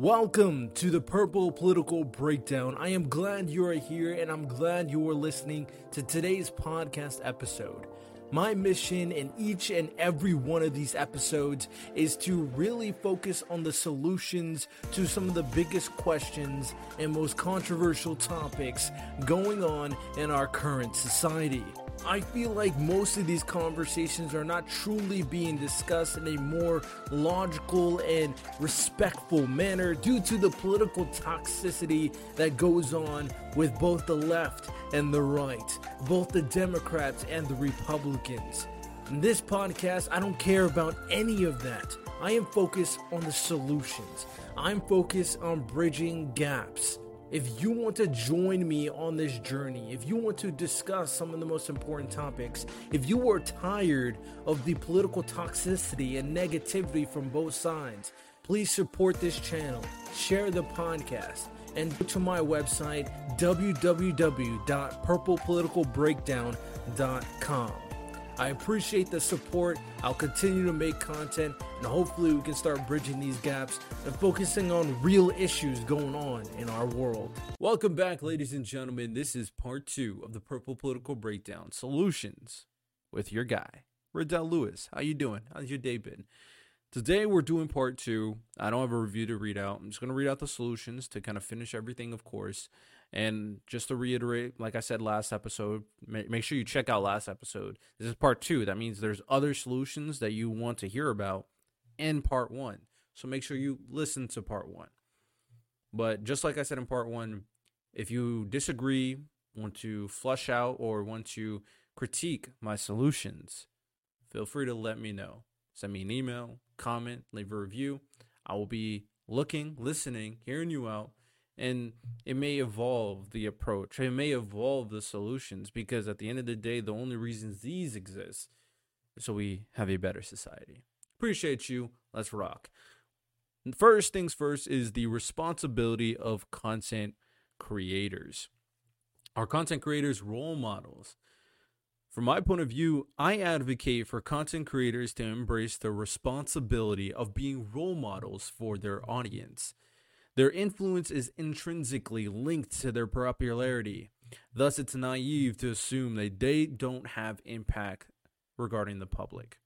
Welcome to the Purple Political Breakdown. I am glad you are here and I'm glad you are listening to today's podcast episode. My mission in each and every one of these episodes is to really focus on the solutions to some of the biggest questions and most controversial topics going on in our current society. I feel like most of these conversations are not truly being discussed in a more logical and respectful manner due to the political toxicity that goes on with both the left and the right, both the Democrats and the Republicans. In this podcast, I don't care about any of that. I am focused on the solutions. I'm focused on bridging gaps. If you want to join me on this journey, if you want to discuss some of the most important topics, if you are tired of the political toxicity and negativity from both sides, please support this channel, share the podcast, and go to my website, www.purplepoliticalbreakdown.com. I appreciate the support. I'll continue to make content, and hopefully we can start bridging these gaps and focusing on real issues going on in our world. Welcome back, ladies and gentlemen. This is part 2 of the Purple Political Breakdown Solutions with your guy, Riddell Lewis. How you doing? How's your day been? Today we're doing part 2. I don't have a review to read out. I'm just going to read out the solutions to kind of finish everything, of course. And just to reiterate, like I said last episode, make sure you check out last episode. This is part 2. That means there's other solutions that you want to hear about in part 1. So make sure you listen to part 1. But just like I said in part 1, if you disagree, want to flush out, or want to critique my solutions, feel free to let me know. Send me an email, comment, leave a review. I will be looking, listening, hearing you out. And it may evolve the approach. It may evolve the solutions, because at the end of the day, the only reasons these exist is so we have a better society. Appreciate you. Let's rock. And first things first is the responsibility of content creators. Our content creators' role models. From my point of view, I advocate for content creators to embrace the responsibility of being role models for their audience. Their influence is intrinsically linked to their popularity. Thus, it's naive to assume that they don't have impact regarding the public.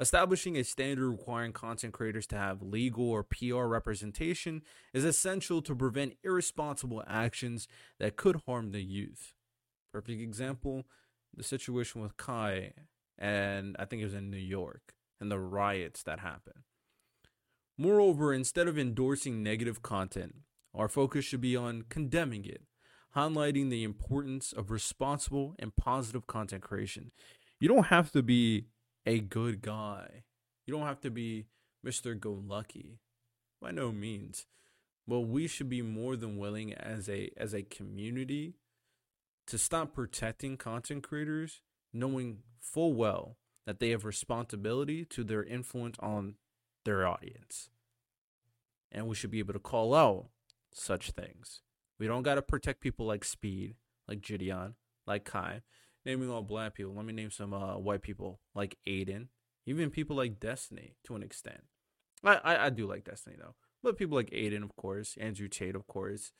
Establishing a standard requiring content creators to have legal or PR representation is essential to prevent irresponsible actions that could harm the youth. Perfect example, the situation with Kai, and I think it was in New York, and the riots that happened. Moreover, instead of endorsing negative content, our focus should be on condemning it, highlighting the importance of responsible and positive content creation. You don't have to be a good guy. You don't have to be Mr. Go Lucky, by no means. But we should be more than willing as a community to stop protecting content creators, knowing full well that they have responsibility to their influence on their audience, and we should be able to call out such things. We don't got to protect people like Speed, like Jideon, like Kai, naming all black people. Let me name some white people like Aiden, even people like Destiny to an extent. I do like Destiny though, but people like Aiden, of course, Andrew Tate, of course,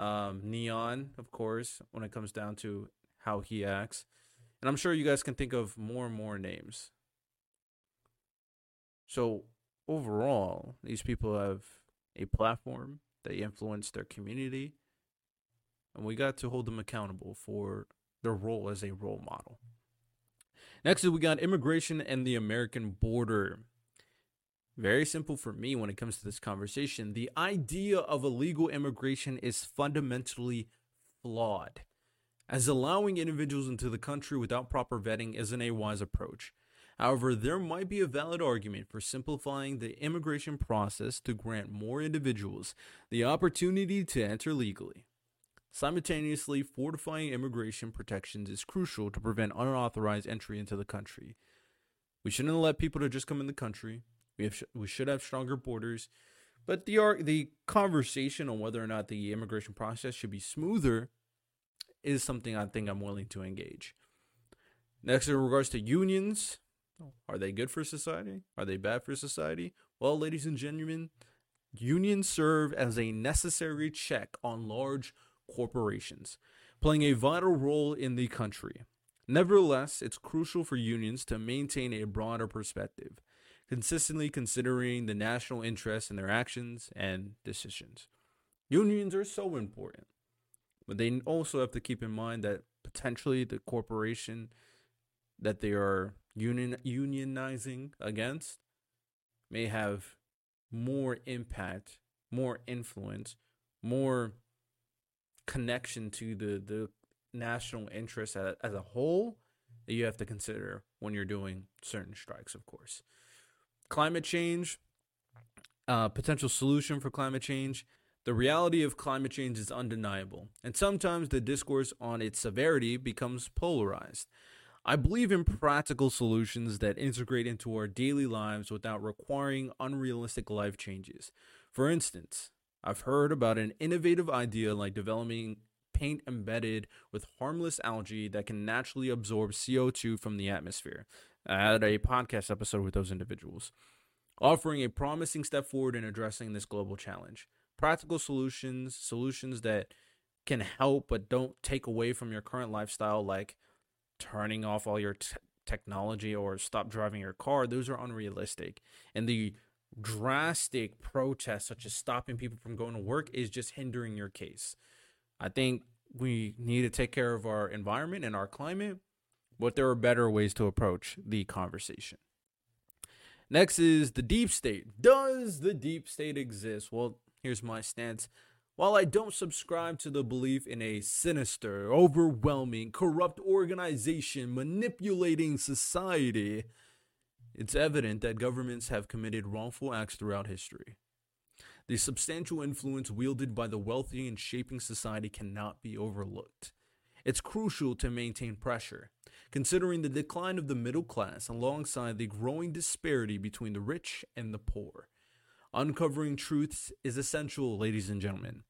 Neon, of course, when it comes down to how he acts. And I'm sure you guys can think of more and more names. So overall, these people have a platform, they influence their community, and we got to hold them accountable for their role as a role model. Next, we got immigration and the American border. Very simple for me when it comes to this conversation. The idea of illegal immigration is fundamentally flawed, as allowing individuals into the country without proper vetting isn't a wise approach. However, there might be a valid argument for simplifying the immigration process to grant more individuals the opportunity to enter legally. Simultaneously, fortifying immigration protections is crucial to prevent unauthorized entry into the country. We shouldn't let people to just come in the country. We should have stronger borders. But the conversation on whether or not the immigration process should be smoother is something I think I'm willing to engage. Next, in regards to unions, are they good for society? Are they bad for society? Well, ladies and gentlemen, Unions serve as a necessary check on large corporations, playing a vital role in the country. Nevertheless, it's crucial for unions to maintain a broader perspective, consistently considering the national interests in their actions and decisions. Unions are so important, but they also have to keep in mind that potentially the corporation that they are unionizing against may have more impact, more influence, more connection to the national interest as a whole that you have to consider when you're doing certain strikes, of course. Climate change, potential solution for climate change. The reality of climate change is undeniable, and sometimes the discourse on its severity becomes polarized. I believe in practical solutions that integrate into our daily lives without requiring unrealistic life changes. For instance, I've heard about an innovative idea like developing paint embedded with harmless algae that can naturally absorb CO2 from the atmosphere. I had a podcast episode with those individuals, offering a promising step forward in addressing this global challenge. Practical solutions that can help but don't take away from your current lifestyle, like turning off all your technology or stop driving your car, those are unrealistic. And the drastic protests, such as stopping people from going to work, is just hindering your case. I think we need to take care of our environment and our climate, but there are better ways to approach the conversation. Next is the deep state. Does the deep state exist? Well, here's my stance. While I don't subscribe to the belief in a sinister, overwhelming, corrupt organization manipulating society, it's evident that governments have committed wrongful acts throughout history. The substantial influence wielded by the wealthy in shaping society cannot be overlooked. It's crucial to maintain pressure, considering the decline of the middle class alongside the growing disparity between the rich and the poor. Uncovering truths is essential, ladies and gentlemen,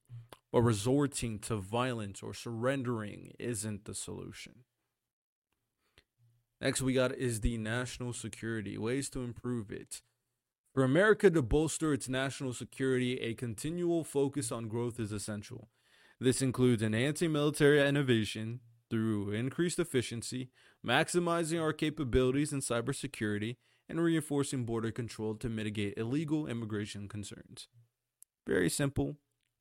but resorting to violence or surrendering isn't the solution. Next we got is the national security, ways to improve it. For America to bolster its national security, a continual focus on growth is essential. This includes enhancing military innovation through increased efficiency, maximizing our capabilities in cybersecurity, and reinforcing border control to mitigate illegal immigration concerns. Very simple,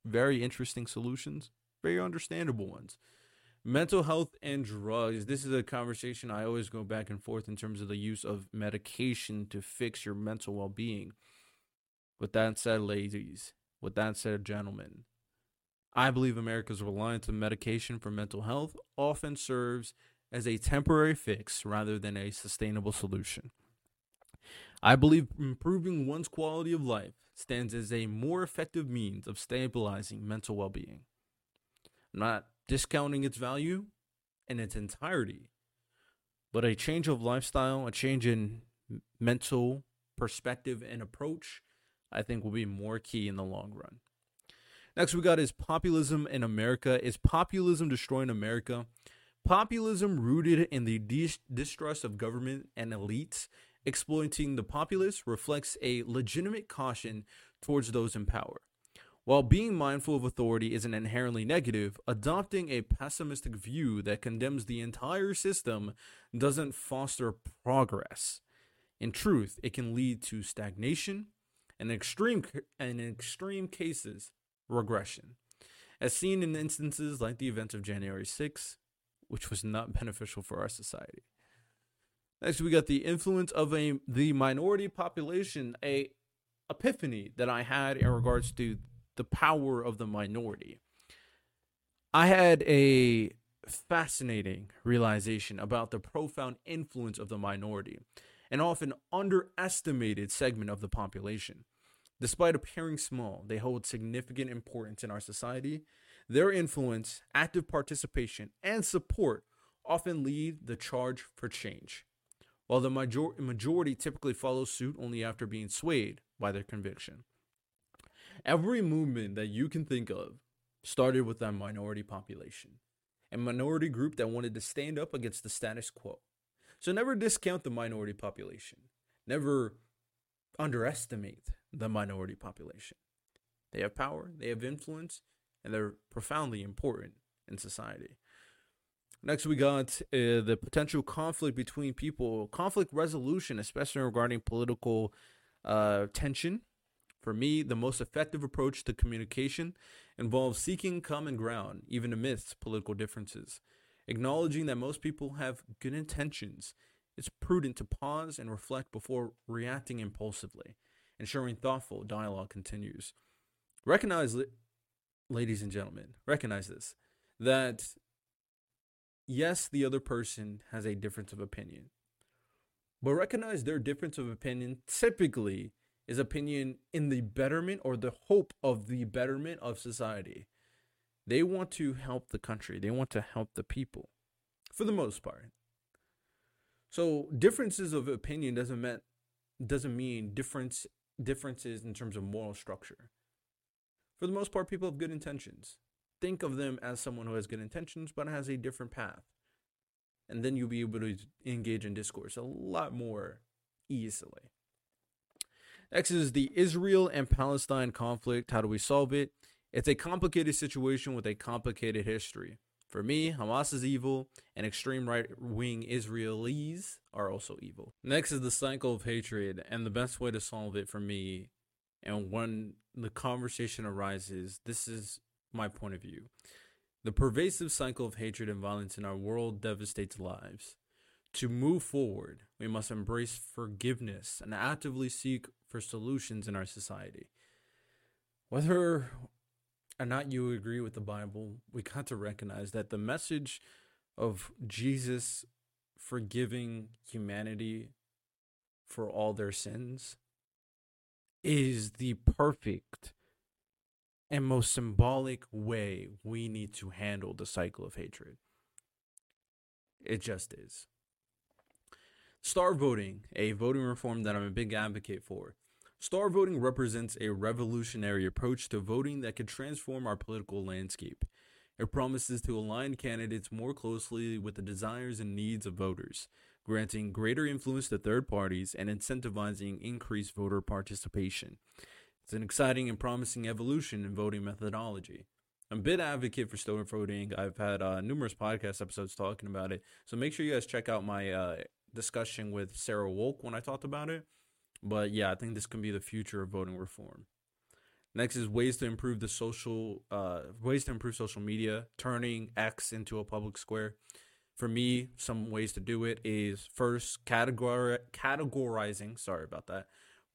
very interesting solutions, very understandable ones. Mental health and drugs. This is a conversation I always go back and forth in terms of the use of medication to fix your mental well-being. With that said, ladies, with that said, gentlemen, I believe America's reliance on medication for mental health often serves as a temporary fix rather than a sustainable solution. I believe improving one's quality of life stands as a more effective means of stabilizing mental well-being. I'm not discounting its value in its entirety, but a change of lifestyle, a change in mental perspective and approach, I think will be more key in the long run. Next we got is populism in America. Is populism destroying America? Populism rooted in the distrust of government and elites, exploiting the populace, reflects a legitimate caution towards those in power. While being mindful of authority isn't inherently negative, adopting a pessimistic view that condemns the entire system doesn't foster progress. In truth, it can lead to stagnation and in extreme cases, regression, as seen in instances like the events of January 6th, which was not beneficial for our society. Next, we got the influence of the minority population, a epiphany that I had in regards to the power of the minority. I had a fascinating realization about the profound influence of the minority, an often underestimated segment of the population. Despite appearing small, they hold significant importance in our society. Their influence, active participation, and support often lead the charge for change, while the majority typically follows suit only after being swayed by their conviction. Every movement that you can think of started with that minority population, a minority group that wanted to stand up against the status quo. So never discount the minority population. Never underestimate the minority population. They have power, they have influence, and they're profoundly important in society. Next, we got the potential conflict between people. Conflict resolution, especially regarding political tension. For me, the most effective approach to communication involves seeking common ground, even amidst political differences. Acknowledging that most people have good intentions, it's prudent to pause and reflect before reacting impulsively. Ensuring thoughtful dialogue continues. Recognize, ladies and gentlemen, recognize this, that yes, the other person has a difference of opinion, but recognize their difference of opinion typically is opinion in the betterment or the hope of the betterment of society. They want to help the country. They want to help the people for the most part. So differences of opinion doesn't mean differences in terms of moral structure. For the most part, people have good intentions. Think of them as someone who has good intentions but has a different path. And then you'll be able to engage in discourse a lot more easily. Next is the Israel and Palestine conflict. How do we solve it? It's a complicated situation with a complicated history. For me, Hamas is evil, and extreme right-wing Israelis are also evil. Next is the cycle of hatred, and the best way to solve it for me, and when the conversation arises, this is my point of view. The pervasive cycle of hatred and violence in our world devastates lives. To move forward, we must embrace forgiveness and actively seek for solutions in our society. Whether or not you agree with the Bible, we got to recognize that the message of Jesus forgiving humanity for all their sins is the perfect and most symbolic way we need to handle the cycle of hatred. It just is. STAR voting, a voting reform that I'm a big advocate for. STAR voting represents a revolutionary approach to voting that could transform our political landscape. It promises to align candidates more closely with the desires and needs of voters, granting greater influence to third parties and incentivizing increased voter participation. It's an exciting and promising evolution in voting methodology. I'm a big advocate for STAR voting. I've had numerous podcast episodes talking about it, so make sure you guys check out my discussion with Sarah Wolk when I talked about it. But yeah, I think this can be the future of voting reform. Next is ways to improve social media, turning X into a public square. For me, some ways to do it is first categorizing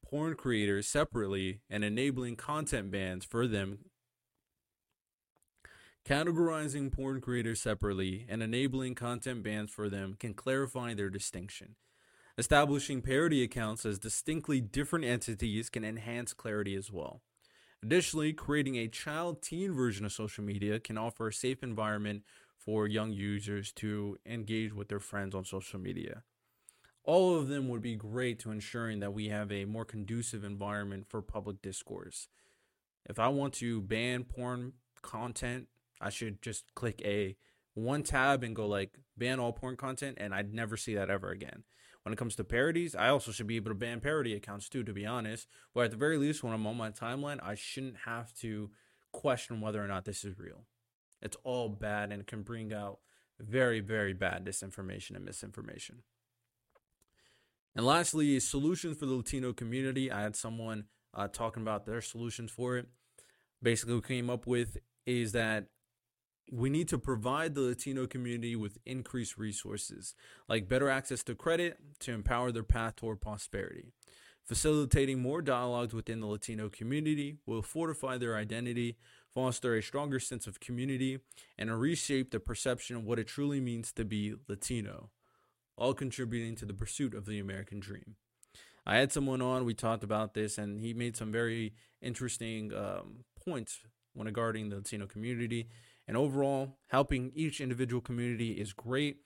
porn creators separately and enabling content bans for them. Categorizing porn creators separately and enabling content bans for them can clarify their distinction. Establishing parody accounts as distinctly different entities can enhance clarity as well. Additionally, creating a child-teen version of social media can offer a safe environment for young users to engage with their friends on social media. All of them would be great to ensuring that we have a more conducive environment for public discourse. If I want to ban porn content, I should just click one tab and go like ban all porn content, and I'd never see that ever again. When it comes to parodies, I also should be able to ban parody accounts too, to be honest. But at the very least, when I'm on my timeline, I shouldn't have to question whether or not this is real. It's all bad, and it can bring out very, very bad disinformation and misinformation. And lastly, solutions for the Latino community. I had someone talking about their solutions for it. Basically, what we came up with is that we need to provide the Latino community with increased resources, like better access to credit to empower their path toward prosperity. Facilitating more dialogues within the Latino community will fortify their identity, foster a stronger sense of community, and reshape the perception of what it truly means to be Latino, all contributing to the pursuit of the American dream. I had someone on, we talked about this, and he made some very interesting points when regarding the Latino community. And overall, helping each individual community is great.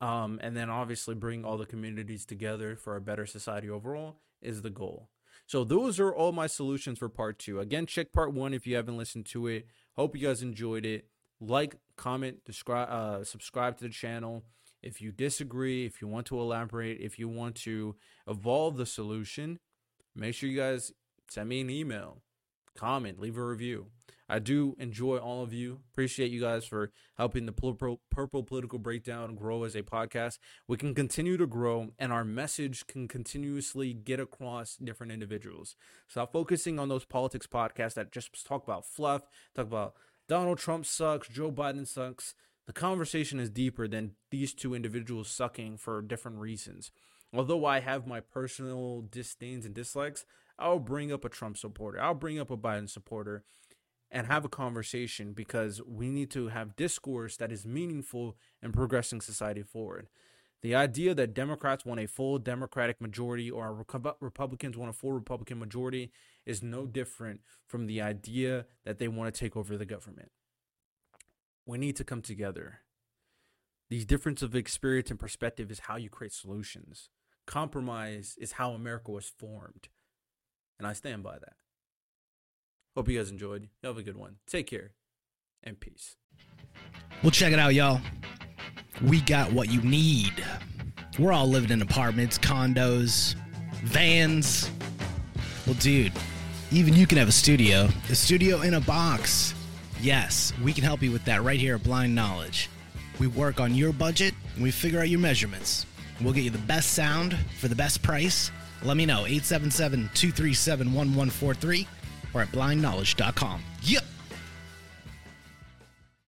And then obviously bring all the communities together for a better society overall is the goal. So those are all my solutions for part 2. Again, check part 1 if you haven't listened to it. Hope you guys enjoyed it. Like, comment, subscribe to the channel. If you disagree, if you want to elaborate, if you want to evolve the solution, make sure you guys send me an email. comment, leave a review. I do enjoy all of you. Appreciate you guys for helping the Purple Political Breakdown grow as a podcast. We can continue to grow, and our message can continuously get across different individuals. Stop focusing on those politics podcasts that just talk about fluff, talk about Donald Trump sucks, Joe Biden sucks. The conversation is deeper than these two individuals sucking for different reasons. Although I have my personal disdains and dislikes, I'll bring up a Trump supporter. I'll bring up a Biden supporter and have a conversation, because we need to have discourse that is meaningful and progressing society forward. The idea that Democrats want a full Democratic majority or Republicans want a full Republican majority is no different from the idea that they want to take over the government. We need to come together. These differences of experience and perspective is how you create solutions. Compromise is how America was formed. And I stand by that. Hope you guys enjoyed. Y'all have a good one. Take care and peace. Well, check it out, y'all. We got what you need. We're all living in apartments, condos, vans. Well, dude, even you can have a studio in a box. Yes, we can help you with that right here at Blind Knowledge. We work on your budget and we figure out your measurements. We'll get you the best sound for the best price. Let me know, 877-237-1143. Or at blindknowledge.com. Yep.